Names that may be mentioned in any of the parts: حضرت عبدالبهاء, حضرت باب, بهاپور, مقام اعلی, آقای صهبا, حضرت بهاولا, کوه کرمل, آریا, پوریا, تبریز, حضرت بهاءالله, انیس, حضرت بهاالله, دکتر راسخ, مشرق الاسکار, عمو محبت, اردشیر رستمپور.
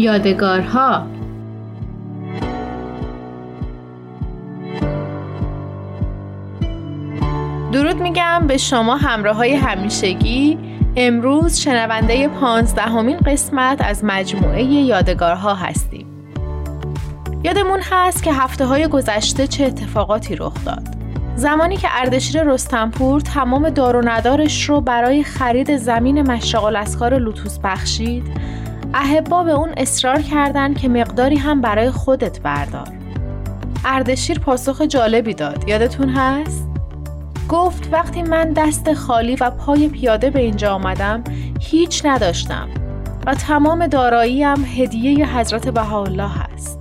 یادگارها. درود میگم به شما همراه‌های همیشگی. امروز شنونده 15مین قسمت از مجموعه یادگارها هستیم. یادمون هست که هفته‌های گذشته چه اتفاقاتی رخ داد. زمانی که اردشیر رستمپور تمام دار و ندارش رو برای خرید زمین مشرق الاسکار لوطوس بخشید، احبا به اون اصرار کردند که مقداری هم برای خودت بردار. اردشیر پاسخ جالبی داد. یادتون هست؟ گفت وقتی من دست خالی و پای پیاده به اینجا آمدم هیچ نداشتم و تمام داراییم هدیه حضرت بهاالله هست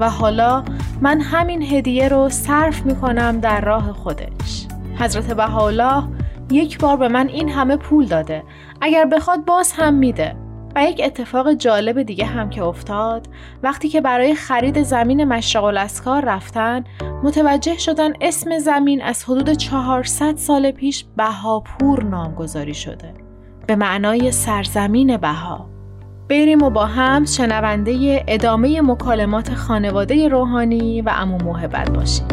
و حالا من همین هدیه رو صرف میکنم در راه خودش. حضرت بهاالله یک بار به من این همه پول داده، اگر بخواد باز هم میده. و یک اتفاق جالب دیگه هم که افتاد، وقتی که برای خرید زمین مشرق الاسکار رفتن متوجه شدن اسم زمین از حدود 400 سال پیش بهاپور نامگذاری شده، به معنای سرزمین بها. بریم و با هم شنونده ادامه مکالمات خانواده روحانی و عمو محبت باشیم.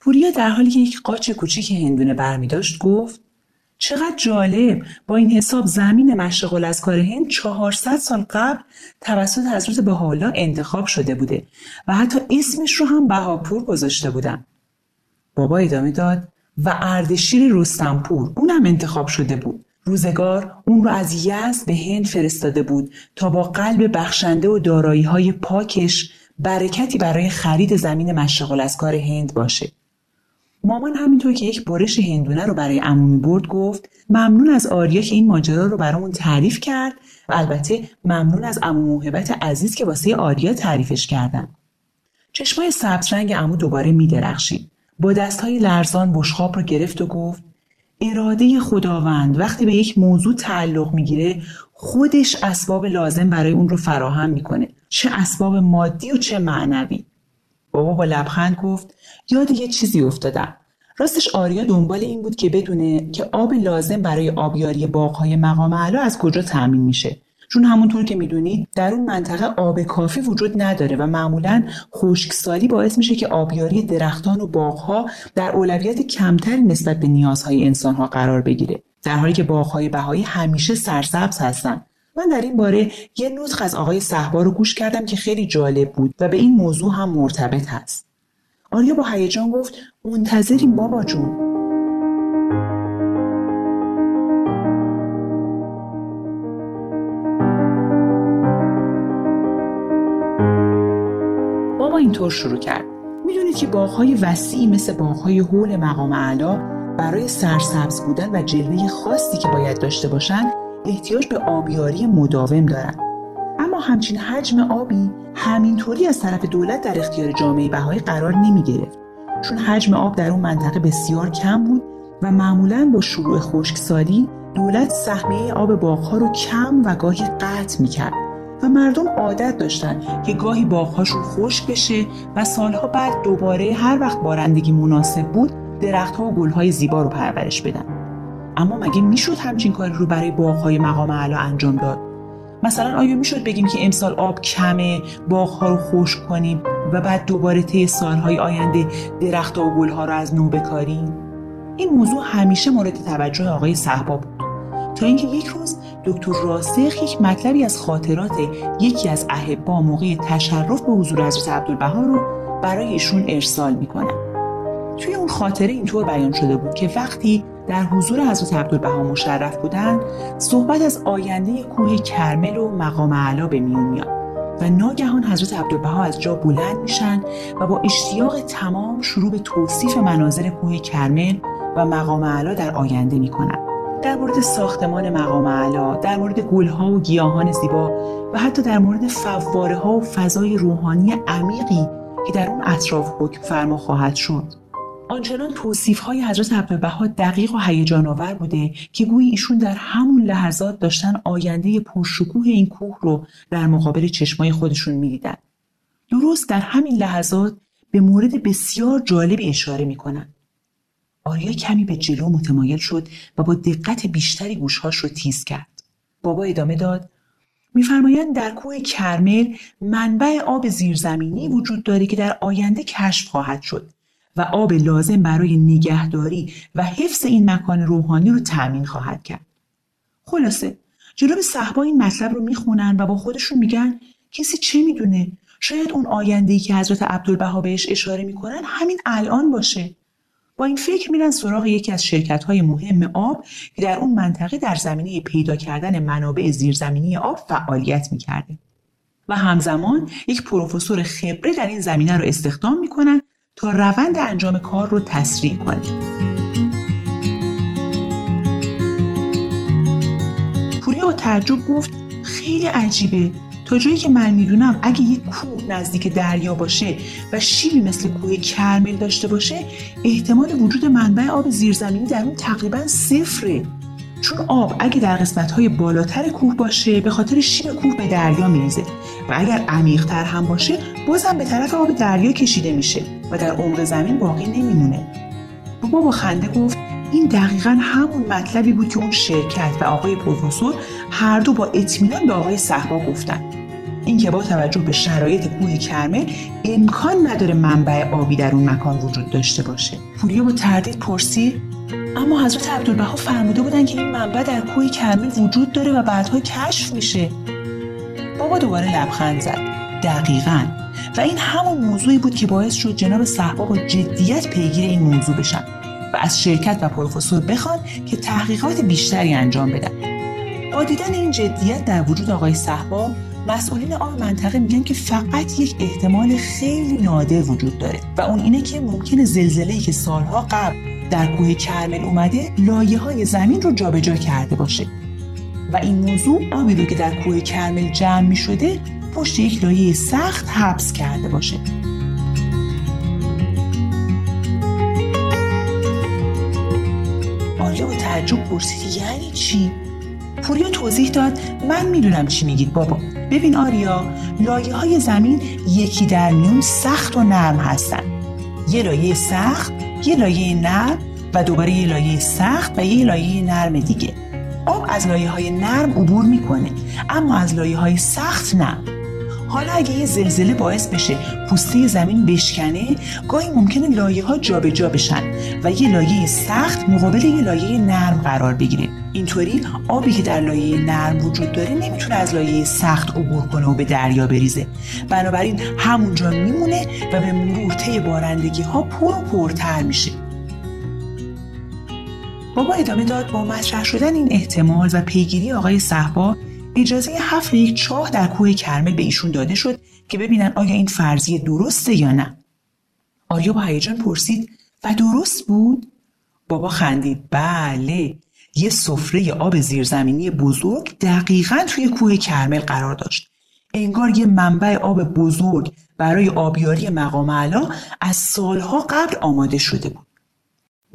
پوریا در حالی که یک قاچ کوچیک هندونه برمی داشت گفت چقدر جالب، با این حساب زمین مشرق الاسکار هند 400 سال قبل توسط حضرت بهاءالله انتخاب شده بوده و حتی اسمش رو هم بهاپور گذاشته بودن. بابا ادامه داد و اردشیر رستمپور اونم انتخاب شده بود. روزگار اون رو از یزد به هند فرستاده بود تا با قلب بخشنده و دارایی های پاکش برکتی برای خرید زمین مشرق الاسکار هند باشه. مامان همینطور که یک برش هندونه رو برای عمو می‌برد گفت ممنون از آریا که این ماجرا رو برامون تعریف کرد و البته ممنون از عمو موحبت عزیز که واسه آریا تعریفش کردن. چشمای سبز رنگ عمو دوباره می‌درخشید. با دست‌های لرزان بشقاب رو گرفت و گفت اراده خداوند وقتی به یک موضوع تعلق می‌گیره خودش اسباب لازم برای اون رو فراهم می‌کنه، چه اسباب مادی و چه معنوی. بابا با لبخند گفت یاد یه چیزی افتادم. راستش آریا دنبال این بود که بدونه که آب لازم برای آبیاری باغ‌های مقام اعلی از کجا تامین میشه، چون همونطور که میدونید در اون منطقه آب کافی وجود نداره و معمولاً خشکسالی باعث میشه که آبیاری درختان و باغ‌ها در اولویت کمتری نسبت به نیازهای انسان‌ها قرار بگیره، در حالی که باغ‌های بهایی همیشه سرسبز هستن. من در این باره یه نطق از آقای صهبا رو گوش کردم که خیلی جالب بود و به این موضوع هم مرتبط هست. آریا با هیجان گفت منتظریم بابا جون. بابا اینطور شروع کرد. میدونید که باغ‌های وسیعی مثل باغ‌های هول مقام اعلی برای سرسبز بودن و جلوه خاصی که باید داشته باشن احتیاج به آبیاری مداوم دارن، اما همچین حجم آبی همینطوری از طرف دولت در اختیار جامعه بهایی قرار نمی گرفت، چون حجم آب در اون منطقه بسیار کم بود و معمولاً با شروع خشکسالی دولت سهمیه آب باغ‌ها رو کم و گاهی قطع می کرد و مردم عادت داشتن که گاهی باغ‌هاشون خشک بشه و سالها بعد دوباره هر وقت بارندگی مناسب بود درخت‌ها و گل‌های زیبا رو پرورش بدن. اما مگه میشد همچین کاری رو برای باغ‌های مقام اعلی انجام داد؟ مثلا آیا میشد بگیم که امسال آب کمه، باغ‌ها رو خشک کنیم و بعد دوباره طی سال‌های آینده درخت‌ها و گل‌ها رو از نو بکاریم؟ این موضوع همیشه مورد توجه آقای صهبا بود، تا اینکه یک روز دکتر راسخ یک مطلبی از خاطرات یکی از احبا موقع تشرف به حضور حضرت عبدالبهاء رو برای ایشون ارسال می‌کنه. توی اون خاطره اینطور بیان شده بود که وقتی در حضور حضرت عبدالبها مشرف بودند، صحبت از آینده کوه کرمل و مقام اعلی به میون میاد و ناگهان حضرت عبدالبها از جا بلند میشن و با اشتیاق تمام شروع به توصیف مناظر کوه کرمل و مقام اعلی در آینده میکنن، در مورد ساختمان مقام اعلی، در مورد گلها و گیاهان زیبا و حتی در مورد فواره ها و فضای روحانی عمیقی که در اون اطراف حکم فرما خواهد شد. آنچنان توصیف‌های حضرت عبدالبها دقیق و هیجان‌آور بوده که گویی ایشون در همون لحظات داشتن آینده پرشکوه این کوه رو در مقابل چشمای خودشون می‌دیدن. درست در همین لحظات به مورد بسیار جالب اشاره می‌کنن. آریا کمی به جلو متمایل شد و با دقت بیشتری گوشهاش رو تیز کرد. بابا ادامه داد: می‌فرمایند در کوه کرمل منبع آب زیرزمینی وجود داره که در آینده کشف خواهد شد و آب لازم برای نگهداری و حفظ این مکان روحانی رو تأمین خواهد کرد. خلاصه جناب صهبا این مطلب رو میخونن و با خودشون میگن کسی چه میدونه، شاید اون آینده‌ای که حضرت عبدالبهاء بهش اشاره میکنن همین الان باشه. با این فکر میرن سراغ یکی از شرکت‌های مهم آب که در اون منطقه در زمینه پیدا کردن منابع زیرزمینی آب فعالیت میکرده و همزمان یک پروفسور خبره در این زمینه رو استخدام میکنن تا روند انجام کار رو تسریع کنه. پوریا با تعجب گفت: خیلی عجیبه، تا جایی که من میدونم اگه یک کوه نزدیک دریا باشه و شیبی مثل کوه کرمل داشته باشه، احتمال وجود منبع آب زیرزمینی در اون تقریبا صفره، چون آب اگه در قسمت‌های بالاتر کوه باشه به خاطر شیب کوه به دریا میریزه و اگر عمیق‌تر هم باشه بازم به طرف آب دریا کشیده میشه و در عمق زمین باقی نمیمونه. بابا با خنده گفت: این دقیقاً همون مطلبی بود که اون شرکت و آقای پروفسور هر دو با اطمینان به آقای صهبا گفتن، اینکه با توجه به شرایط کوه کرمل امکان نداره منبع آبی در اون مکان وجود داشته باشه. پوریا با تردید پرسید: اما حضرت عبدالبها فرموده بودن که این منبع در کوه کرمل وجود داره و بعدها کشف میشه. بابا دوباره لبخند زد: دقیقاً، و این همون موضوعی بود که باعث شد جناب صهبا با جدیت پیگیر این موضوع بشن و از شرکت و پروفسور بخوان که تحقیقات بیشتری انجام بدن. با دیدن این جدیت در وجود آقای صهبا، مسئولین آن منطقه میگن که فقط یک احتمال خیلی نادر وجود داره و اون اینه که ممکنه زلزله‌ای که سالها قبل در کوه کرمل اومده لایه‌های زمین رو جابجا کرده باشه و این موضوع آبی رو که در کوه کرمل جمع می‌شده پشت یک لایه سخت حبس کرده باشه. آریا با تعجب پرسید: یعنی چی؟ پوریا توضیح داد: من میدونم چی میگید بابا. ببین آریا، لایه‌های زمین یکی در میون سخت و نرم هستن. یه لایه سخت، یه لایه نرم و دوباره یه لایه سخت و یه لایه نرم دیگه. آب از لایه‌های نرم عبور میکنه، اما از لایه‌های سخت نه. حالا اگه یه زلزله باعث بشه پوسته زمین بشکنه، گاهی ممکنه لایه‌ها جابجا بشن و یه لایه سخت مقابل یه لایه نرم قرار بگیره. اینطوری آبی که در لایه نرم وجود داره نمیتونه از لایه سخت عبور کنه و به دریا بریزه، بنابراین همونجا میمونه و به مرور طی بارندگی‌ها پر و پرتر میشه. بابا ادامه داد: با مطرح شدن این احتمال و پیگیری آقای صهبا، اجازه حفر یک چاه در کوه کرمل به ایشون داده شد که ببینن آیا این فرضیه درسته یا نه. آریا با هیجان پرسید: و درست بود؟ بابا خندید: بله، یه سفره آب زیرزمینی بزرگ دقیقاً توی کوه کرمل قرار داشت. انگار یه منبع آب بزرگ برای آبیاری مقام اعلی از سالها قبل آماده شده بود.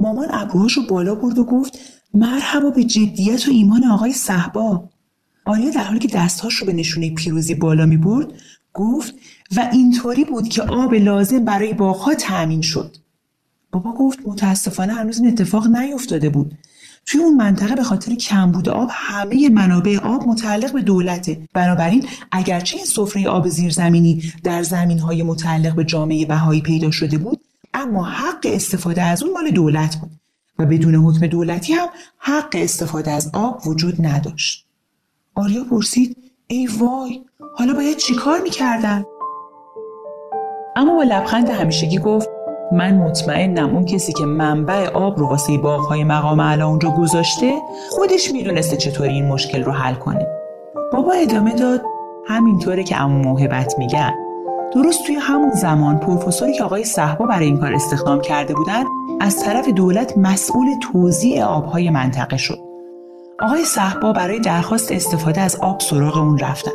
مامان ابروهاشو بالا برد و گفت: مرحبا به جدیت و ایمان آقای صهبا. آریا در حالی که دستهاش رو به نشونه پیروزی بالا می برد گفت: و اینطوری بود که آب لازم برای باغ‌ها تأمین شد. بابا گفت: متاسفانه هنوز این اتفاق نیفتاده بود. توی اون منطقه به خاطر کمبود آب همه منابع آب متعلق به دولته، بنابراین اگرچه این سفره آب زیرزمینی در زمین‌های متعلق به جامعه بهایی پیدا شده بود، اما حق استفاده از اون مال دولت بود و بدون حکم دولتی هم حق استفاده از آب وجود نداشت. آریا پرسید: ای وای، حالا باید چی کار میکردن؟ اما با لبخند همیشگی گفت: من مطمئنم اون کسی که منبع آب رو واسه باغ‌های مقام اعلی اونجا گذاشته خودش میدونسته چطوری این مشکل رو حل کنه. بابا ادامه داد: همینطوره که عمو محبت میگن. درست توی همون زمان پروفسوری که آقای صهبا برای این کار استخدام کرده بودن از طرف دولت مسئول توزیع آب‌های منطقه شد. آقای صهبا برای درخواست استفاده از آب سراغ اون رفتن.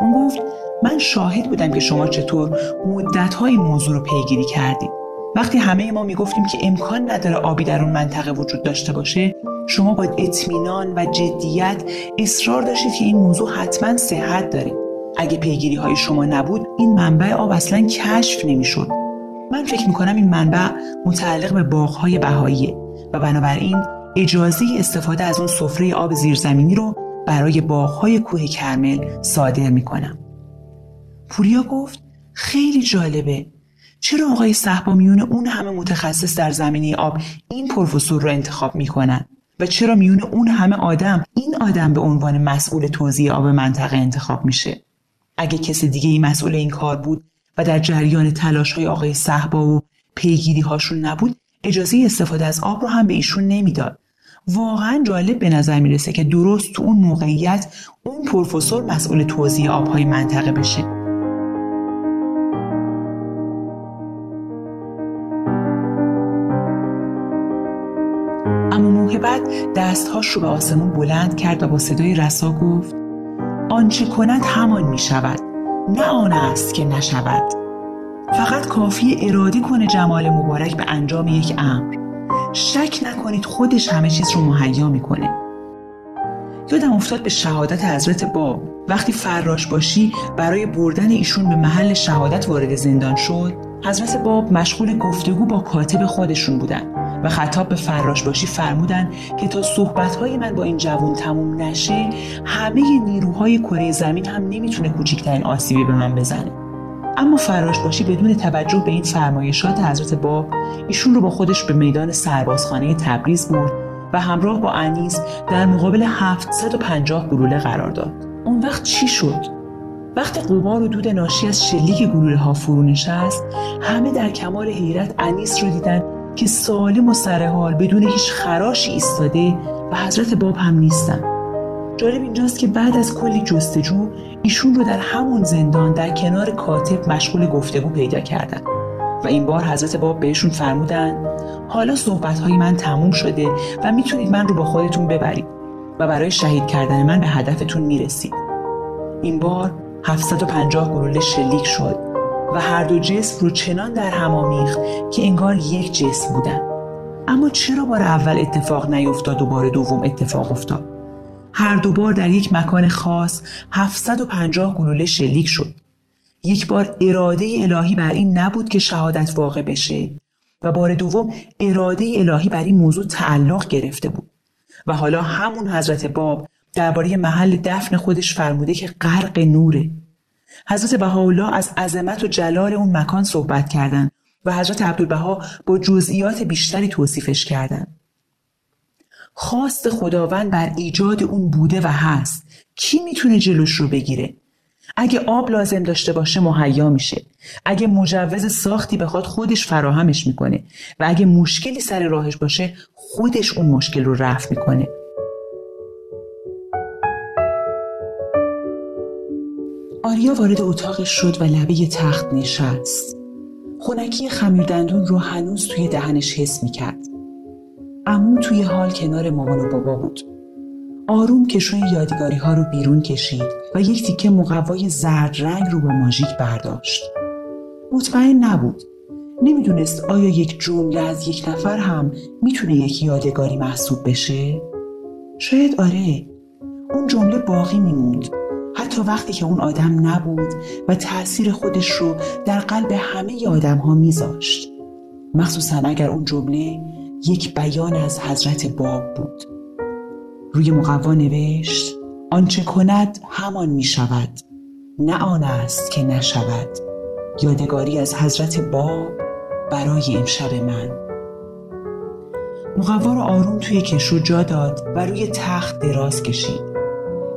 اون گفت: من شاهد بودم که شما چطور مدت‌های موضوع رو پیگیری کردید. وقتی همه ما میگفتیم که امکان نداره آبی در اون منطقه وجود داشته باشه، شما با اطمینان و جدیت اصرار داشتید که این موضوع حتما صحت داره. اگه پیگیری‌های شما نبود، این منبع آب اصلاً کشف نمی‌شد. من فکر می‌کنم این منبع متعلق به باغ‌های بهاییه و بنابراین اجازه استفاده از اون سفره آب زیرزمینی رو برای باغ‌های کوه کرمل صادر می‌کنم. پوریا گفت خیلی جالبه. چرا آقای صهبا میون اون همه متخصص در زمینه آب این پروفسور رو انتخاب می‌کنن و چرا میون اون همه آدم این آدم به عنوان مسئول توزیع آب منطقه انتخاب میشه؟ اگه کسی دیگه ای مسئول این کار بود و در جریان تلاش‌های آقای صهبا و پیگیری‌هاشون نبود، اجازه استفاده از آب رو هم به ایشون نمیداد. واقعا جالب به نظر میرسه که درست تو اون موقعیت اون پروفسور مسئول توزیع آب‌های منطقه بشه. عمو محبت دستهاش رو به آسمون بلند کرد و با صدای رسا گفت آنچه کند همان می شود، نه آن است که نشود. فقط کافی اراده کنه جمال مبارک به انجام یک امر. شک نکنید خودش همه چیز رو مهیا می کنه. یادم افتاد به شهادت حضرت باب. وقتی فراش باشی برای بردن ایشون به محل شهادت وارد زندان شد، حضرت باب مشغول گفتگو با کاتب خودشون بودن و خطاب به فراش باشی فرمودن که تا صحبت‌های من با این جوان تموم نشه همه نیروهای کره زمین هم نمیتونه کوچکترین آسیبی به من بزنه. اما فراش باشی بدون توجه به این فرمایشات حضرت باب ایشون رو با خودش به میدان سربازخانه تبریز برد و همراه با انیس در مقابل 750 گلوله قرار داد. اون وقت چی شد؟ وقتی قمار و دود ناشی از شلیک گلوله‌ها فرو نشست، همه در کمال حیرت انیس رو دیدن که سالم و سرحال بدون هیچ خراشی ایستاده و حضرت باب هم نیستن. جالب اینجاست که بعد از کلی جستجو ایشون رو در همون زندان در کنار کاتب مشغول گفتگو پیدا کردن و این بار حضرت باب بهشون فرمودن حالا صحبت‌های من تموم شده و میتونید من رو با خودتون ببرید و برای شهید کردن من به هدفتون میرسید. این بار 750 گلوله شلیک شد و هر دو جسم رو چنان در هم آمیخت که انگار یک جسم بودن. اما چرا بار اول اتفاق نیفتاد و بار دوم اتفاق افتاد؟ هر دو بار در یک مکان خاص 750 گلوله شلیک شد. یک بار اراده الهی بر این نبود که شهادت واقع بشه و بار دوم اراده الهی بر این موضوع تعلق گرفته بود. و حالا همون حضرت باب درباره محل دفن خودش فرموده که غرق نوره. حضرت بهاولا از عظمت و جلال اون مکان صحبت کردند و حضرت عبدالبهاء با جزئیات بیشتری توصیفش کردند. خواست خداوند بر ایجاد اون بوده و هست. کی میتونه جلوش رو بگیره؟ اگه آب لازم داشته باشه مهیا میشه. اگه مجوز ساختی بخواد خودش فراهمش میکنه و اگه مشکلی سر راهش باشه خودش اون مشکل رو رفع میکنه. آریا وارد اتاقش شد و لبه تخت نشست. خونکی خمیردندون رو هنوز توی دهنش حس میکرد. عمو توی حال کنار مامان و بابا بود. آروم کشوی یادگاری ها رو بیرون کشید و یک تیکه مقوای زرد رنگ رو با ماژیک برداشت. مطمئن نبود. نمیدونست آیا یک جمله از یک نفر هم میتونه یک یادگاری محسوب بشه؟ شاید آره. اون جمله باقی میموند. حتی وقتی که اون آدم نبود و تأثیر خودش رو در قلب همه ی آدم ها میذاشت، مخصوصا اگر اون جمله یک بیان از حضرت باب بود. روی مقوا نوشت آنچه کند همان میشود، نه آن است که نشود. یادگاری از حضرت باب برای امشب من. مقوا رو آروم توی کشو جا داد و روی تخت دراز کشید.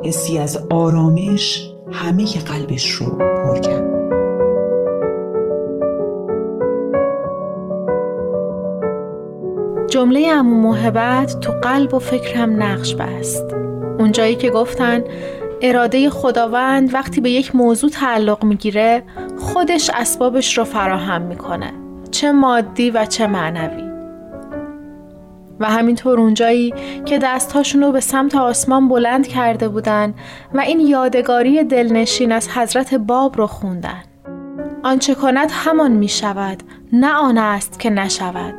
حسی از آرامش همه که قلبش رو پر کرد. جمله عمو محبت تو قلب و فکرم نقش بست. اون جایی که گفتن اراده خداوند وقتی به یک موضوع تعلق میگیره خودش اسبابش رو فراهم میکنه، چه مادی و چه معنوی. و همینطور اونجایی که دستهاشون رو به سمت آسمان بلند کرده بودن و این یادگاری دلنشین از حضرت باب رو خوندن. آنچه کند همان می شود، نه آن است که نشود.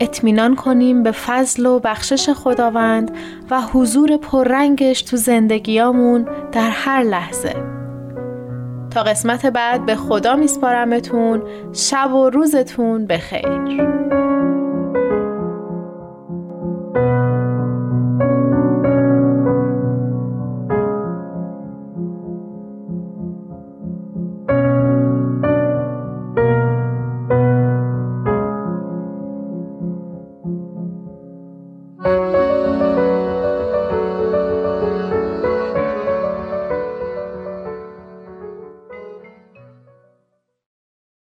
اطمینان کنیم به فضل و بخشش خداوند و حضور پررنگش تو زندگیامون در هر لحظه. تا قسمت بعد به خدا میسپارمتون. شب و روزتون بخیر.